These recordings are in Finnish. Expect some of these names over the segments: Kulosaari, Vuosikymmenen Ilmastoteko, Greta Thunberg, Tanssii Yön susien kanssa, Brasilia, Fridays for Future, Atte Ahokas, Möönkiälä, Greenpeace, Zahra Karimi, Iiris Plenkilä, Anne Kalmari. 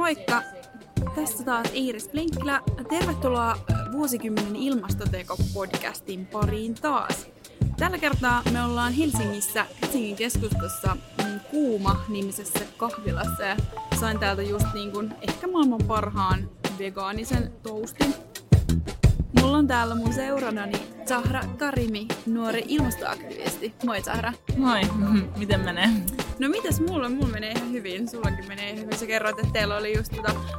Moikka! Tässä taas Iiris Plenkilä. Tervetuloa Vuosikymmenen Ilmastoteko-podcastin pariin taas. Tällä kertaa me ollaan Helsingissä, Helsingin keskustassa Kuuma-nimisessä kahvilassa ja sain täältä just niin kuin ehkä maailman parhaan vegaanisen toastin. Mulla on täällä mun seuranani Zahra Karimi, nuori ilmastoaktivisti. Moi Zahra! Moi! Miten menee? No mitäs mulla? Mulla menee ihan hyvin. Sullakin menee ihan hyvin. Sä kerroit, että teillä oli just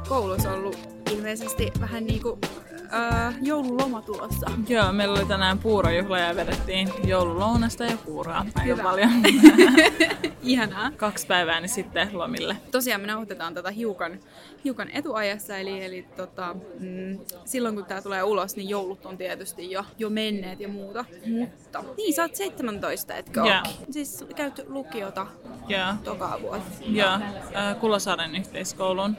koulussa ollut ilmeisesti vähän niinku joululoma tulossa. Joo, meillä oli tänään puurojuhla ja vedettiin joululounasta ja puuraa aika paljon. Ihanaa. 2 päivää niin sitten lomille. Tosiaan me nauhoitetaan tätä hiukan etuajassa, eli silloin kun tää tulee ulos, niin joulut on tietysti jo menneet ja muuta. Mutta niin, sä oot 17, etkö yeah. Ookin? Siis käyt lukiota yeah. Tokaa vuotta. Joo, Kulosaaren yhteiskoulun.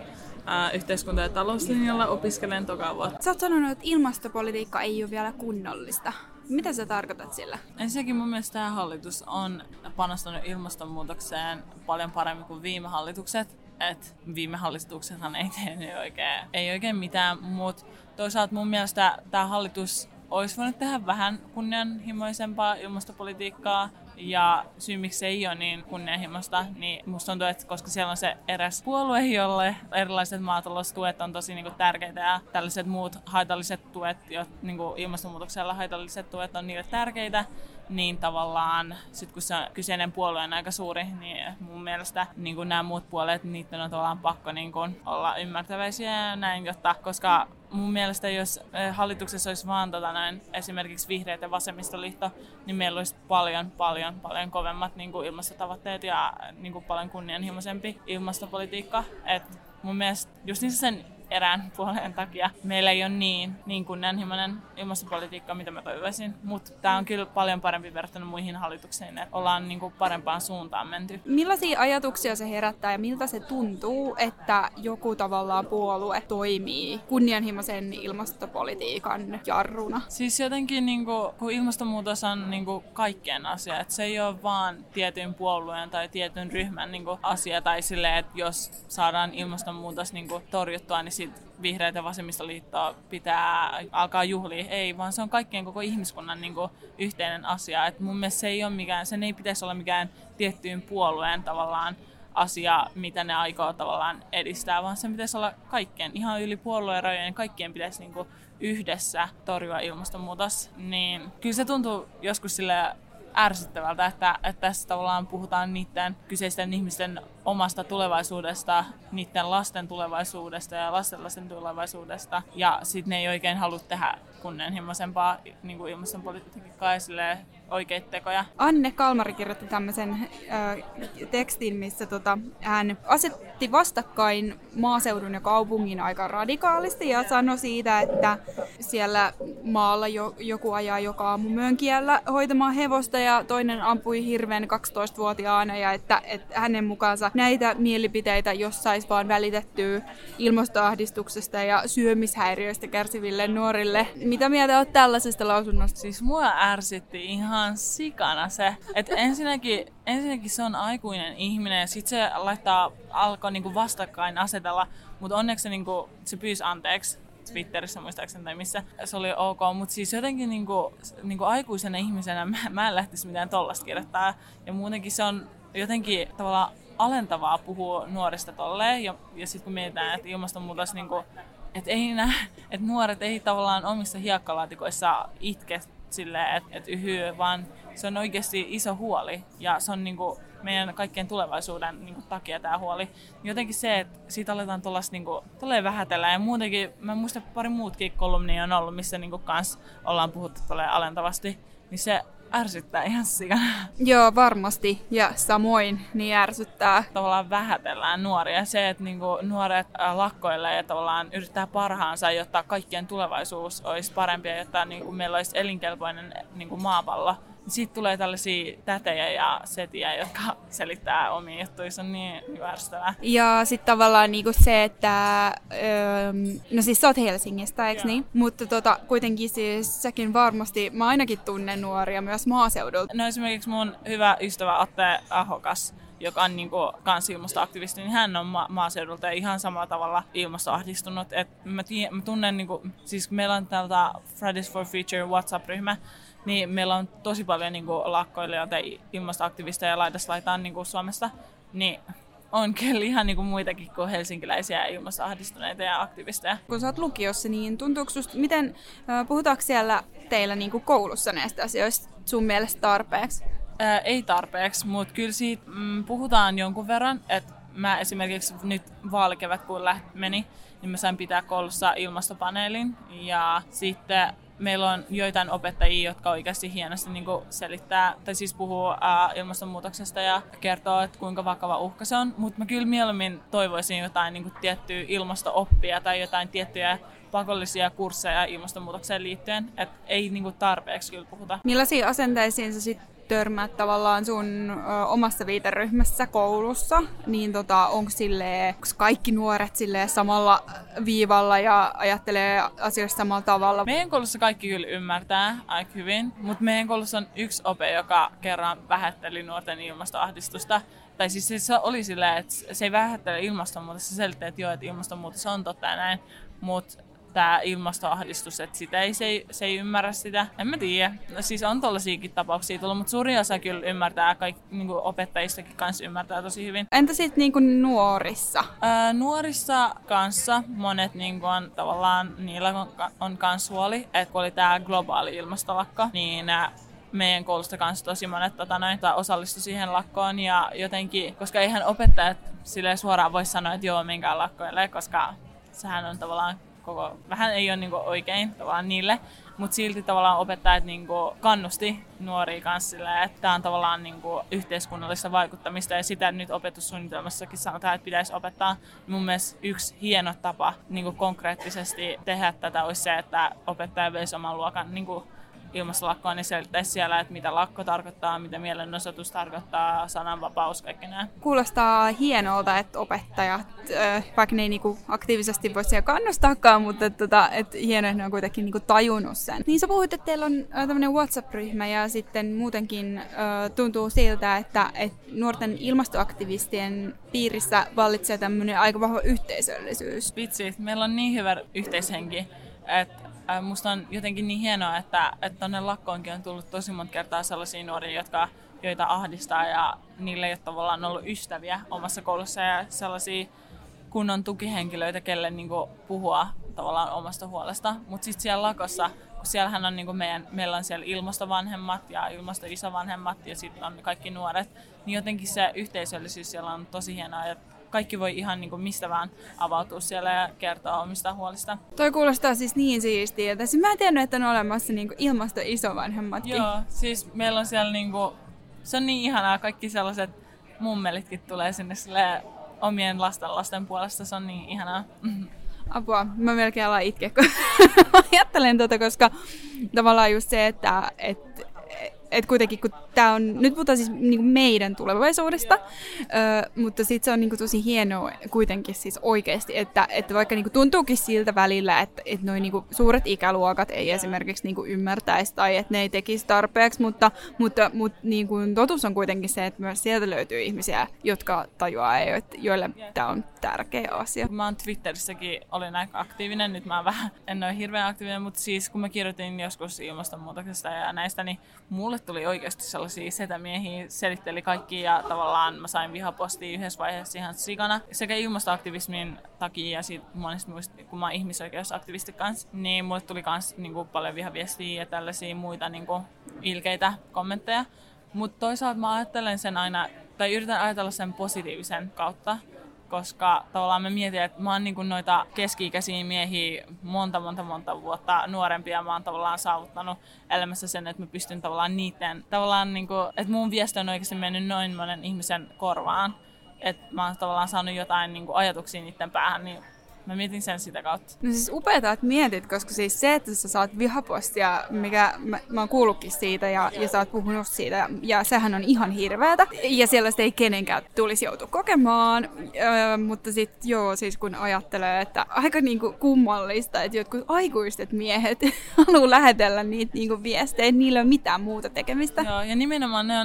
Yhteiskunta- ja talouslinjalla opiskelen toka vuotta. Sä oot sanonut, että ilmastopolitiikka ei ole vielä kunnollista. Mitä sä tarkoitat sillä? Ensinnäkin mun mielestä tämä hallitus on panostanut ilmastonmuutokseen paljon paremmin kuin viime hallitukset. Et viime hallituksethan ei tehnyt ei oikein mitään, mutta toisaalta mun mielestä tämä hallitus olisi voinut tehdä vähän kunnianhimoisempaa ilmastopolitiikkaa. Ja syy miksi se ei ole niin kunnianhimoista, niin musta tuntuu, että koska siellä on se eräs puolue, jolle erilaiset maataloustuet on tosi niin kuin tärkeitä ja tällaiset muut haitalliset tuet, niin kuin ilmastonmuutoksella haitalliset tuet on niille tärkeitä, niin tavallaan sit kun se kyseinen puolue on aika suuri, niin mun mielestä niin kuin nämä muut puolueet, niiden on tavallaan pakko niin kuin olla ymmärtäväisiä ja näin, koska mun mielestä jos hallituksessa olisi vaan esimerkiksi vihreät ja vasemmistoliitto, niin meillä olisi paljon kovemmat niin kuin ilmastotavoitteet ja niin kuin paljon kunnianhimoisempi ilmastopolitiikka. Et mun mielestä just niissä sen erään puolen takia meillä ei ole niin kunnianhimoinen ilmastopolitiikka, mitä mä toivoisin. Mutta tämä on kyllä paljon parempi verrattuna muihin hallituksiin, että ollaan niin kuin parempaan suuntaan menty. Millaisia ajatuksia se herättää ja miltä se tuntuu, että joku tavallaan puolue toimii kunnianhimoisen ilmastopolitiikan jarruna? Siis jotenkin, niin kuin, kun ilmastonmuutos on niin kuin kaikkien asia, että se ei ole vaan tietyn puolueen tai tietyn ryhmän niin kuin asia, tai silleen, että jos saadaan ilmastonmuutos niin kuin torjuttua, niin vihreät ja vasemmistoliittoa pitää alkaa juhlia. Ei, vaan se on kaikkien koko ihmiskunnan niin kuin yhteinen asia. Et mun mielestä se ei ole mikään, sen ei pitäisi olla mikään tiettyyn puolueen tavallaan asia, mitä ne aikoo tavallaan edistää, vaan se pitäisi olla kaikkien. Ihan yli puolueen rajojen kaikkien pitäisi niin kuin yhdessä torjua ilmastonmuutos. Niin, kyllä se tuntuu joskus sillä ärsyttävältä, että tässä tavallaan puhutaan niiden kyseisten ihmisten omasta tulevaisuudesta, niiden lasten tulevaisuudesta ja lastenlasten tulevaisuudesta. Ja sitten ne ei oikein halua tehdä kunnianhimoisempaa niin kuin ilmastonpolitiikkaa ja oikeita tekoja. Anne Kalmari kirjoitti tämmöisen tekstin, missä hän asetti vastakkain maaseudun ja kaupungin aika radikaalisti ja sanoi siitä, että siellä maalla joku ajaa joka aamu Möönkiällä hoitamaan hevosta ja toinen ampui hirven 12-vuotiaana ja että hänen mukaansa näitä mielipiteitä, jos saisi vaan välitettyä ilmastoahdistuksesta ja syömishäiriöistä kärsiville nuorille. Mitä mieltä olet tällaisesta lausunnosta? Siis mua ärsytti ihan sikana se, että ensinnäkin se on aikuinen ihminen ja sitten se alkoi niinku vastakkain asetella, mutta onneksi se pyysi anteeksi Twitterissä muistaakseni tai missä, se oli ok, mutta siis jotenkin niinku aikuisena ihmisenä mä en lähtisi mitään tollasta kirjoittaa ja muutenkin se on jotenkin tavallaan alentavaa puhua nuorista tolleen ja sitten kun mietitään, että ilmastonmuutos niinku, että nuoret ei tavallaan omissa hiekkalaatikoissa itke silleen, että yhyy, vaan se on oikeasti iso huoli ja se on niinku meidän kaikkien tulevaisuuden niinku takia tämä huoli. Jotenkin se, että siitä aletaan niinku, vähätellä ja muutenkin, mä muistan pari muutkin kolumnia on ollut, missä niinku kans ollaan puhuttu alentavasti, niin se ärsyttää ihan sikana. Joo, varmasti. Ja samoin niin ärsyttää. Tavallaan vähätellään nuoria. Se, että niinku nuoret lakkoilee ja tavallaan yrittää parhaansa, jotta kaikkien tulevaisuus olisi parempi ja jotta niinku meillä olisi elinkelpoinen niinku maapallo. Sitten tulee tällaisia tätejä ja setiä, jotka selittää omia juttuja, se on niin ärsyttävää. Ja sitten tavallaan niinku se, että no siis sä oot Helsingistä, eikö niin? Mutta kuitenkin siis säkin varmasti, mä ainakin tunnen nuoria myös maaseudulta. No esimerkiksi mun hyvä ystävä Atte Ahokas, joka on kans ilmastoaktivisti, niin hän on maaseudulta ja ihan samalla tavalla ilmastoahdistunut. Et mä tunnen, siis meillä on täältä Fridays for Future WhatsApp-ryhmä, niin meillä on tosi paljon lakkoilijoita, ilmastoaktivisteja laitaan Suomesta, niin on kyllä ihan muitakin kuin helsinkiläisiä ilmastoahdistuneita ja aktivisteja. Kun sä oot lukiossa, niin tuntuuko susta, miten puhutaanko siellä teillä koulussa näistä asioista sun mielestä tarpeeksi? Ei tarpeeksi, mutta kyllä siitä puhutaan jonkun verran. Et mä esimerkiksi nyt vaalikevät kun meni, niin mä sain pitää koulussa ilmastopaneelin. Ja sitten meillä on joitain opettajia, jotka oikeasti hienosti selittää tai siis puhuu ilmastonmuutoksesta ja kertoo, että kuinka vakava uhka se on. Mutta mä kyllä mieluummin toivoisin jotain tiettyä ilmasto-oppia tai jotain tiettyjä pakollisia kursseja ilmastonmuutokseen liittyen. Et ei tarpeeksi kyllä puhuta. Millaisiin asenteisiin sä törmäät tavallaan sun omassa viiteryhmässä koulussa, niin onko kaikki nuoret samalla viivalla ja ajattelee asioista samalla tavalla? Meidän koulussa kaikki kyllä ymmärtää aika hyvin, mutta meidän koulussa on yksi ope, joka kerran vähätteli nuorten ilmastoahdistusta. Tai siis se oli silleen, että se ei vähättele ilmastonmuutosta, se selittää, että joo, että ilmastonmuutos on totta ja näin, mutta tämä ilmastoahdistus, että se ei ymmärrä sitä. En mä tiedä. Siis on tollaisiakin tapauksia tullut, mutta suurin osa kyllä ymmärtää, kaikki opettajistakin kanssa ymmärtää tosi hyvin. Entä sitten nuorissa? Nuorissa kanssa monet on tavallaan, niillä on kans huoli, että kun oli tämä globaali ilmastolakko, niin meidän koulusta kanssa tosi monet osallistu siihen lakkoon ja jotenkin, koska eihän opettajat silleen suoraan voi sanoa, että joo, menkää lakkoille, koska sehän on tavallaan vähän ei ole oikein tavallaan niille, mutta silti tavallaan opettajat kannusti nuoria kanssa silleen, että tämä on tavallaan yhteiskunnallista vaikuttamista ja sitä nyt opetussuunnitelmassakin sanotaan, että pitäisi opettaa. Mun mielestä yksi hieno tapa konkreettisesti tehdä tätä olisi se, että opettaja veisi oman luokan ilmastolakkoon ja selittäisi siellä, että mitä lakko tarkoittaa, mitä mielenosoitus tarkoittaa, sananvapaus, kaikki nämä. Kuulostaa hienolta, että opettajat, vaikka ne ei aktiivisesti voi siellä kannustaakaan, mutta että hienoa, että ne on kuitenkin tajunnut sen. Niin sä puhuit, että teillä on tämmöinen WhatsApp-ryhmä ja sitten muutenkin tuntuu siltä, että nuorten ilmastoaktivistien piirissä vallitsee tämmöinen aika vahva yhteisöllisyys. Vitsi, meillä on niin hyvä yhteishenki, että musta on jotenkin niin hienoa, että tonne lakkoonkin on tullut tosi monta kertaa sellaisia nuoria, joita ahdistaa ja niillä ei ole tavallaan ollut ystäviä omassa koulussa ja sellaisia kunnon tukihenkilöitä, kelle puhua tavallaan omasta huolesta. Mutta sitten siellä lakossa, kun siellähän on meillä on siellä ilmastovanhemmat ja ilmastoisovanhemmat ja sitten on kaikki nuoret, niin jotenkin se yhteisöllisyys siellä on tosi hienoa. Kaikki voi ihan mistä vaan avautua siellä ja kertoa omista huolista. Toi kuulostaa siis niin siistiä. Mä en tiennyt, että on olemassa ilmastoisovanhemmatkin. Joo, siis meillä on siellä se on niin ihanaa. Kaikki sellaiset mummelitkin tulee sinne omien lasten puolesta. Se on niin ihanaa. Apua, mä melkein alan itkeä, kun ajattelen koska tavallaan just se, että kuitenkin, kun tää on, nyt puhutaan siis meidän tulevaisuudesta, mutta sitten se on tosi hienoa kuitenkin siis oikeasti, että vaikka tuntuukin siltä välillä, että noi suuret ikäluokat ei esimerkiksi ymmärtäisi tai että ne ei tekisi tarpeeksi, mutta totuus on kuitenkin se, että myös sieltä löytyy ihmisiä, jotka tajuaa, joille tämä on tärkeä asia. Mä oon Twitterissäkin olin aika aktiivinen, nyt mä vähän en ole hirveän aktiivinen, mutta siis kun mä kirjoitin joskus ilmastonmuutoksesta ja näistä, niin mulle tuli oikeasti sellaisia setämiehiä, selitteli kaikki ja tavallaan mä sain vihapostia yhdessä vaiheessa ihan sikana. Sekä ilmastoaktivismin takia ja siitä monesti muista, kun mä oon ihmisoikeusaktivisti kanssa, niin mulle tuli kans paljon vihaviestiä ja tällaisia muita ilkeitä kommentteja. Mutta toisaalta mä ajattelen sen aina, tai yritän ajatella sen positiivisen kautta, koska tavallaan mä mietin, että mä oon noita keski-ikäisiä miehiä monta vuotta nuorempia. Mä oon tavallaan saavuttanut elämässä sen, että mä pystyn tavallaan niiden, että mun viesti on oikeasti mennyt noin monen ihmisen korvaan. Että mä oon tavallaan saanut jotain ajatuksia niiden päähän, niin Mä mietin sen sitä kautta. No siis upeeta, että mietit, koska siis se, että sä saat vihapostia, mikä mä oon kuullutkin siitä ja sä oot puhunut siitä, ja sehän on ihan hirveätä. Ja sellaista ei kenenkään tulisi joutua kokemaan, mutta sitten joo, siis kun ajattelee, että aika niinku kummallista, että jotkut aikuiset miehet haluaa lähetellä niitä niinku viestejä, niillä ei ole mitään muuta tekemistä. Joo, ja nimenomaan ne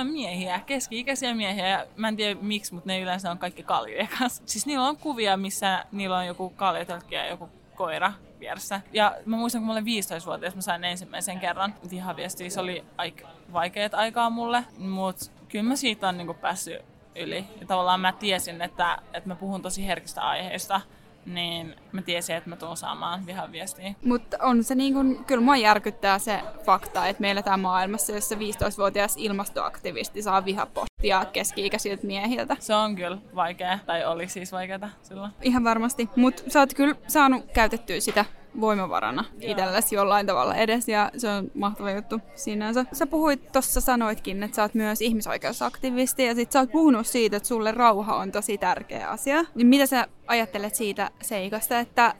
on miehiä, keski-ikäisiä miehiä, ja mä en tiedä miksi, mutta ne yleensä on kaikki kaljoja kanssa. Siis niillä on kuvia, missä niillä on joku kaljatelkki ja joku koira vieressä. Ja mä muistan, kun mä olin 15-vuotias, mä sain ensimmäisen kerran vihaviestiä. Se oli aika vaikeat aikaa mulle, mutta kyllä mä siitä on niinku päässyt yli. Ja tavallaan mä tiesin, että mä puhun tosi herkistä aiheista, niin mä tiesin, että mä tuun saamaan vihaviestiä. Mutta on se niin kuin, kyllä mua järkyttää se fakta, että meillä tää maailmassa, jossa 15-vuotias ilmastoaktivisti saa vihapostia keski-ikäisiltä miehiltä. Se on kyllä vaikea, tai oli siis vaikeata silloin. Ihan varmasti, mutta sä oot kyllä saanut käytettyä sitä voimavarana itsellesi jollain tavalla edes, ja se on mahtava juttu sinänsä. Sä puhuit tuossa, sanoitkin, että sä oot myös ihmisoikeusaktivisti, ja sit sä oot puhunut siitä, että sulle rauha on tosi tärkeä asia. Niin mitä sä ajattelet siitä seikasta, että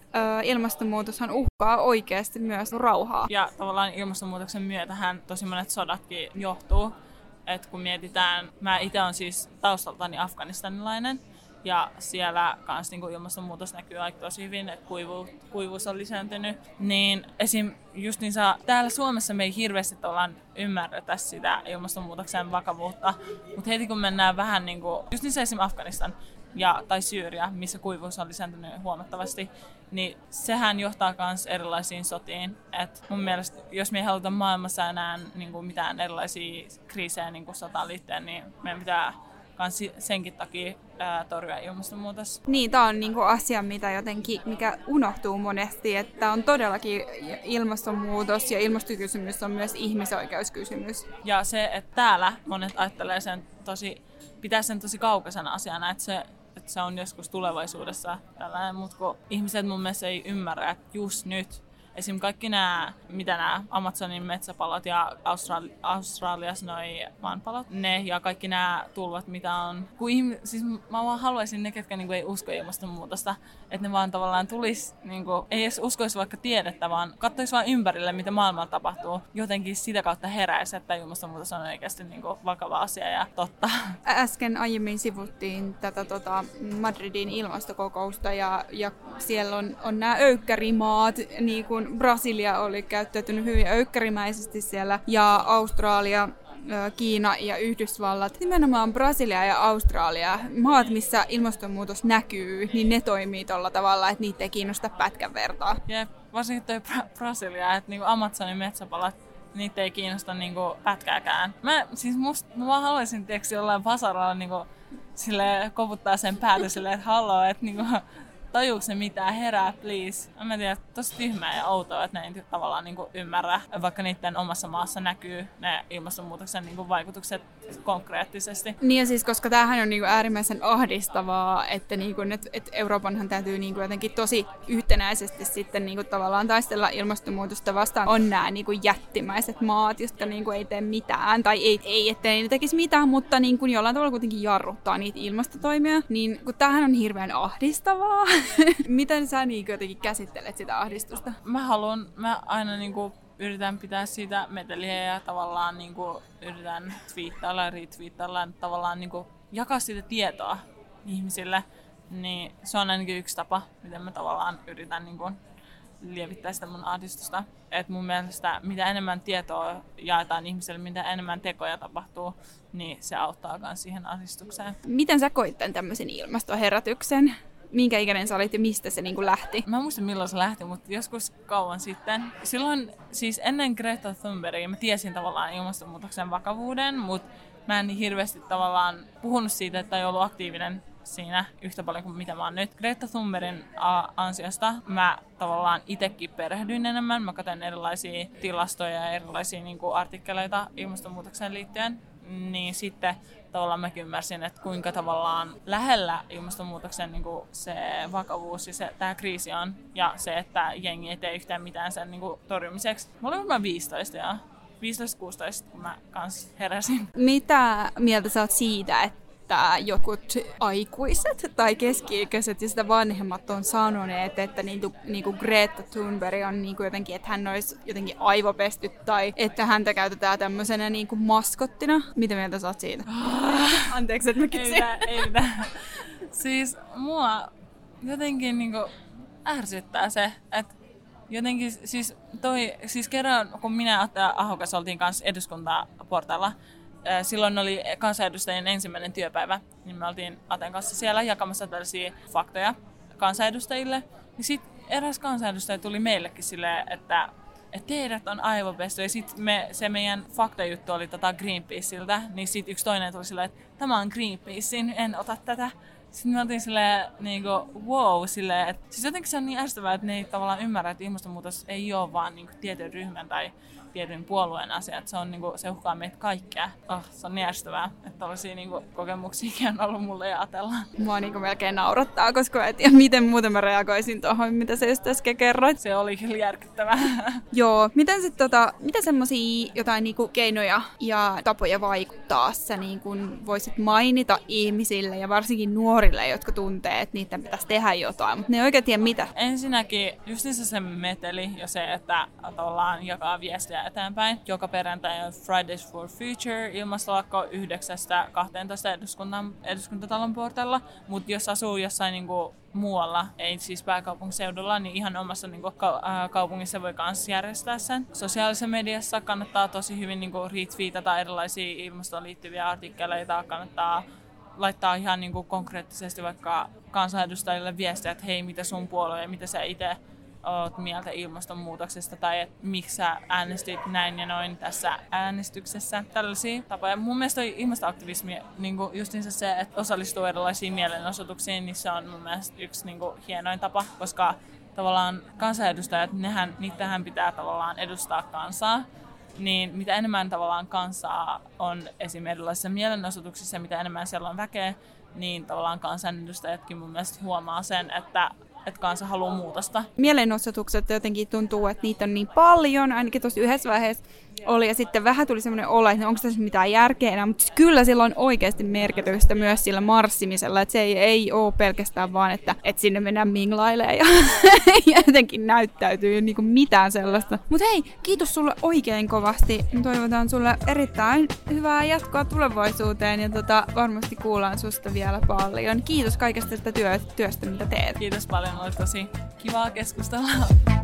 ilmastonmuutoshan uhkaa oikeasti myös rauhaa? Ja tavallaan ilmastonmuutoksen myötähän tosi monet sodatkin johtuu. Et kun mietitään, mä itse olen siis taustaltani afganistanilainen, ja siellä kans niinku ilmastonmuutos näkyy aika tosi hyvin, että kuivuus on lisääntynyt. Niin esim. Just niin täällä Suomessa me ei hirveästi ymmärretä sitä ilmastonmuutoksen vakavuutta. Mutta heti kun mennään vähän niinku, just niin esim. Afganistan tai Syyria, missä kuivuus on lisääntynyt huomattavasti, niin sehän johtaa myös erilaisiin sotiin. Et mun mielestä, jos me ei haluta maailmassa enää niinku mitään erilaisia kriisejä niinku sotaan liittyen, niin meidän pitää senkin takia torjua ilmastonmuutos. Niin, tämä on niinku asia, mikä unohtuu monesti, että on todellakin ilmastonmuutos ja ilmastokysymys on myös ihmisoikeuskysymys. Ja se, että täällä monet ajattelee pitää sen tosi kaukaisena asiana, että se on joskus tulevaisuudessa tällainen, mutta kun ihmiset mun mielestä ei ymmärrä, että just nyt esimerkiksi kaikki nämä Amazonin metsäpalot ja Australiassa noi maanpalot, ne ja kaikki nämä tulvat, mitä on. Siis mä vaan haluaisin ne, ketkä niinku ei usko ilmastonmuutosta, että ne vaan tavallaan tulisi, niinku, ei edes uskoisi vaikka tiedettä, vaan katsoisi vaan ympärille, mitä maailmalla tapahtuu. Jotenkin sitä kautta heräisi, että ilmastonmuutos on oikeasti niinku vakava asia ja totta. Äsken aiemmin sivuttiin tätä Madridin ilmastokokousta ja siellä on nämä öykkärimaat, niin kuin Brasilia oli käyttäytynyt hyvin öykkärimäisesti siellä, ja Australia, Kiina ja Yhdysvallat. Nimenomaan Brasilia ja Australia, maat, missä ilmastonmuutos näkyy, niin ne toimii tolla tavalla, että niitä ei kiinnosta pätkän vertaa. Jep, varsinkin toi Brasilia, että niinku Amazonin metsäpalat, niitä ei kiinnosta niinku pätkääkään. Mä vaan haluaisin tietysti jollain vasaralla niinku silleen koputtaa sen päätä silleen, että haloo, että niinku tajuuko ne mitään? Herää, please. Mä tiedän, että tosi tyhmää ja outoa, että ne ei tavallaan niinku ymmärrä, vaikka niiden omassa maassa näkyy ne ilmastonmuutoksen niinku vaikutukset konkreettisesti. Niin ja siis, koska tämähän on niinku äärimmäisen ahdistavaa, että niinku, et Euroopanhan täytyy niinku jotenkin tosi yhtenäisesti sitten niinku tavallaan taistella ilmastonmuutosta vastaan. On nämä niinku jättimäiset maat, jotka niinku ei tee mitään, tai ei ettei ne tekisi mitään, mutta niinku jollain tavalla kuitenkin jarruttaa niitä ilmastotoimia. Niin kun tämähän on hirveän ahdistavaa. Miten sä niinku jotenkin käsittelet sitä ahdistusta? Mä aina niinku yritän pitää siitä meteliä ja tavallaan niinku yritän twiittailla ja retweettailla, tavallaan niinku jakaa sitä tietoa ihmisille. Niin se on ainakin yksi tapa, miten mä tavallaan yritän niinku lievittää sitä mun ahdistusta. Et mun mielestä mitä enemmän tietoa jaetaan ihmiselle, mitä enemmän tekoja tapahtuu, niin se auttaa myös siihen ahdistukseen. Miten sä koit tämän tämmöisen ilmastoherätyksen? Minkä ikäinen sä olit ja mistä se niinku lähti? Mä en muista milloin se lähti, mutta joskus kauan sitten. Silloin siis ennen Greta Thunbergia mä tiesin tavallaan ilmastonmuutoksen vakavuuden, mutta mä en hirveästi tavallaan puhunut siitä, että ei ollut aktiivinen siinä yhtä paljon kuin mitä mä oon nyt. Greta Thunbergin ansiosta mä tavallaan itsekin perehdyin enemmän. Mä katsoin erilaisia tilastoja ja erilaisia niinku artikkeleita ilmastonmuutokseen liittyen. Niin sitten tavallaan mäkin ymmärsin, että kuinka tavallaan lähellä ilmastonmuutoksen niin kuin se vakavuus ja tämä kriisi on. Ja se, että jengi ei tee yhtään mitään sen niin kuin torjumiseksi. Mä olin varmaan 15 ja 15-16, kun mä kans heräsin. Mitä mieltä sä oot siitä, että että jokut aikuiset tai keski-ikäiset ja sitä vanhemmat on sanoneet, että niin kuin Greta Thunberg on niin kuin jotenkin, että hän olisi jotenkin aivopestyt tai että häntä käytetään tämmöisenä niin kuin maskottina. Mitä mieltä sä oot siitä? Anteeksi, että mä kysyin. Ei mitään. Siis mua jotenkin niin kuin ärsyttää se, että jotenkin siis kerran kun minä ja Atte Ahokas oltiin kanssa eduskuntaportailla, silloin oli kansanedustajien ensimmäinen työpäivä, niin me oltiin Aten kanssa siellä jakamassa tällaisia faktoja kansanedustajille. Ja sitten eräs kansanedustaja tuli meillekin silleen, että teidät on aivopesty. Ja sitten se meidän faktajuttu oli Greenpeaceiltä, niin sitten yksi toinen tuli silleen, että tämä on Greenpeacein, en ota tätä. Sitten me oltiin silleen, niin kuin, wow, silleen, että siis jotenkin se on niin ärsyttävää, että ne ei tavallaan ymmärrä, että ilmastonmuutos ei ole vaan niin kuin tietyn ryhmän tai tietyn puolueen asia, että se uhkaa meitä kaikkea. Se on niin ärsyttävää, että tällaisia niin kuin kokemuksiakin on ollut mulle ja Atella. Mua niin kuin melkein naurattaa, koska en tiedä, miten muuten mä reagoisin tuohon, mitä sä just äsken kerroit. Se oli kyllä järkyttävää. Joo, miten sitten mitä semmosia jotain niin kuin keinoja ja tapoja vaikuttaa sä niin kuin voisit mainita ihmisille ja varsinkin nuorille, jotka tuntee, että niiden pitäisi tehdä jotain, mutta ne ei oikein tiedä mitä. Ensinnäkin just se meteli ja se, että tavallaan jakaa viestiä eteenpäin. Joka perjantai on Fridays for Future ilmastolakko 9-12 eduskuntatalon portalla, mutta jos asuu jossain niinku muualla, ei siis pääkaupunkiseudulla, niin ihan omassa niinku kaupungissa voi myös järjestää sen. Sosiaalisessa mediassa kannattaa tosi hyvin niinku retweetata erilaisia ilmastoon liittyviä artikkeleita, kannattaa laittaa ihan niinku konkreettisesti vaikka kansanedustajille viestiä, että hei, mitä sun puolue ja mitä sä itse oot mieltä ilmastonmuutoksesta tai että miksi sä äänestit näin ja noin tässä äänestyksessä. Tällaisia tapoja. Mun mielestä ilmastoaktivismi, niin justiinsa se, että osallistuu erilaisiin mielenosoituksiin, niin se on mun mielestä yksi niin kuin hienoin tapa, koska tavallaan kansanedustajat, niitähän pitää tavallaan edustaa kansaa. Niin mitä enemmän tavallaan kansaa on esim. Erilaisissa mielenosoituksissa ja mitä enemmän siellä on väkeä, niin tavallaan kansanedustajatkin mun mielestä huomaa sen, että kansa haluaa muutosta. Mielenosoitukset jotenkin tuntuu, että niitä on niin paljon, ainakin tuossa yhdessä vaiheessa oli, ja sitten vähän tuli semmoinen olo, että onko tässä mitään järkeä enää, mutta kyllä sillä on oikeasti merkitystä myös sillä marssimisella, että se ei ole pelkästään vaan, että sinne mennään minglailemaan ja jotenkin näyttäytyy niin kuin mitään sellaista. Mutta hei, kiitos sulle oikein kovasti. Toivotan sulle erittäin hyvää jatkoa tulevaisuuteen, ja varmasti kuullaan susta vielä paljon. Kiitos kaikesta tästä työstä, mitä teet. Kiitos paljon, oli tosi kivaa keskustella.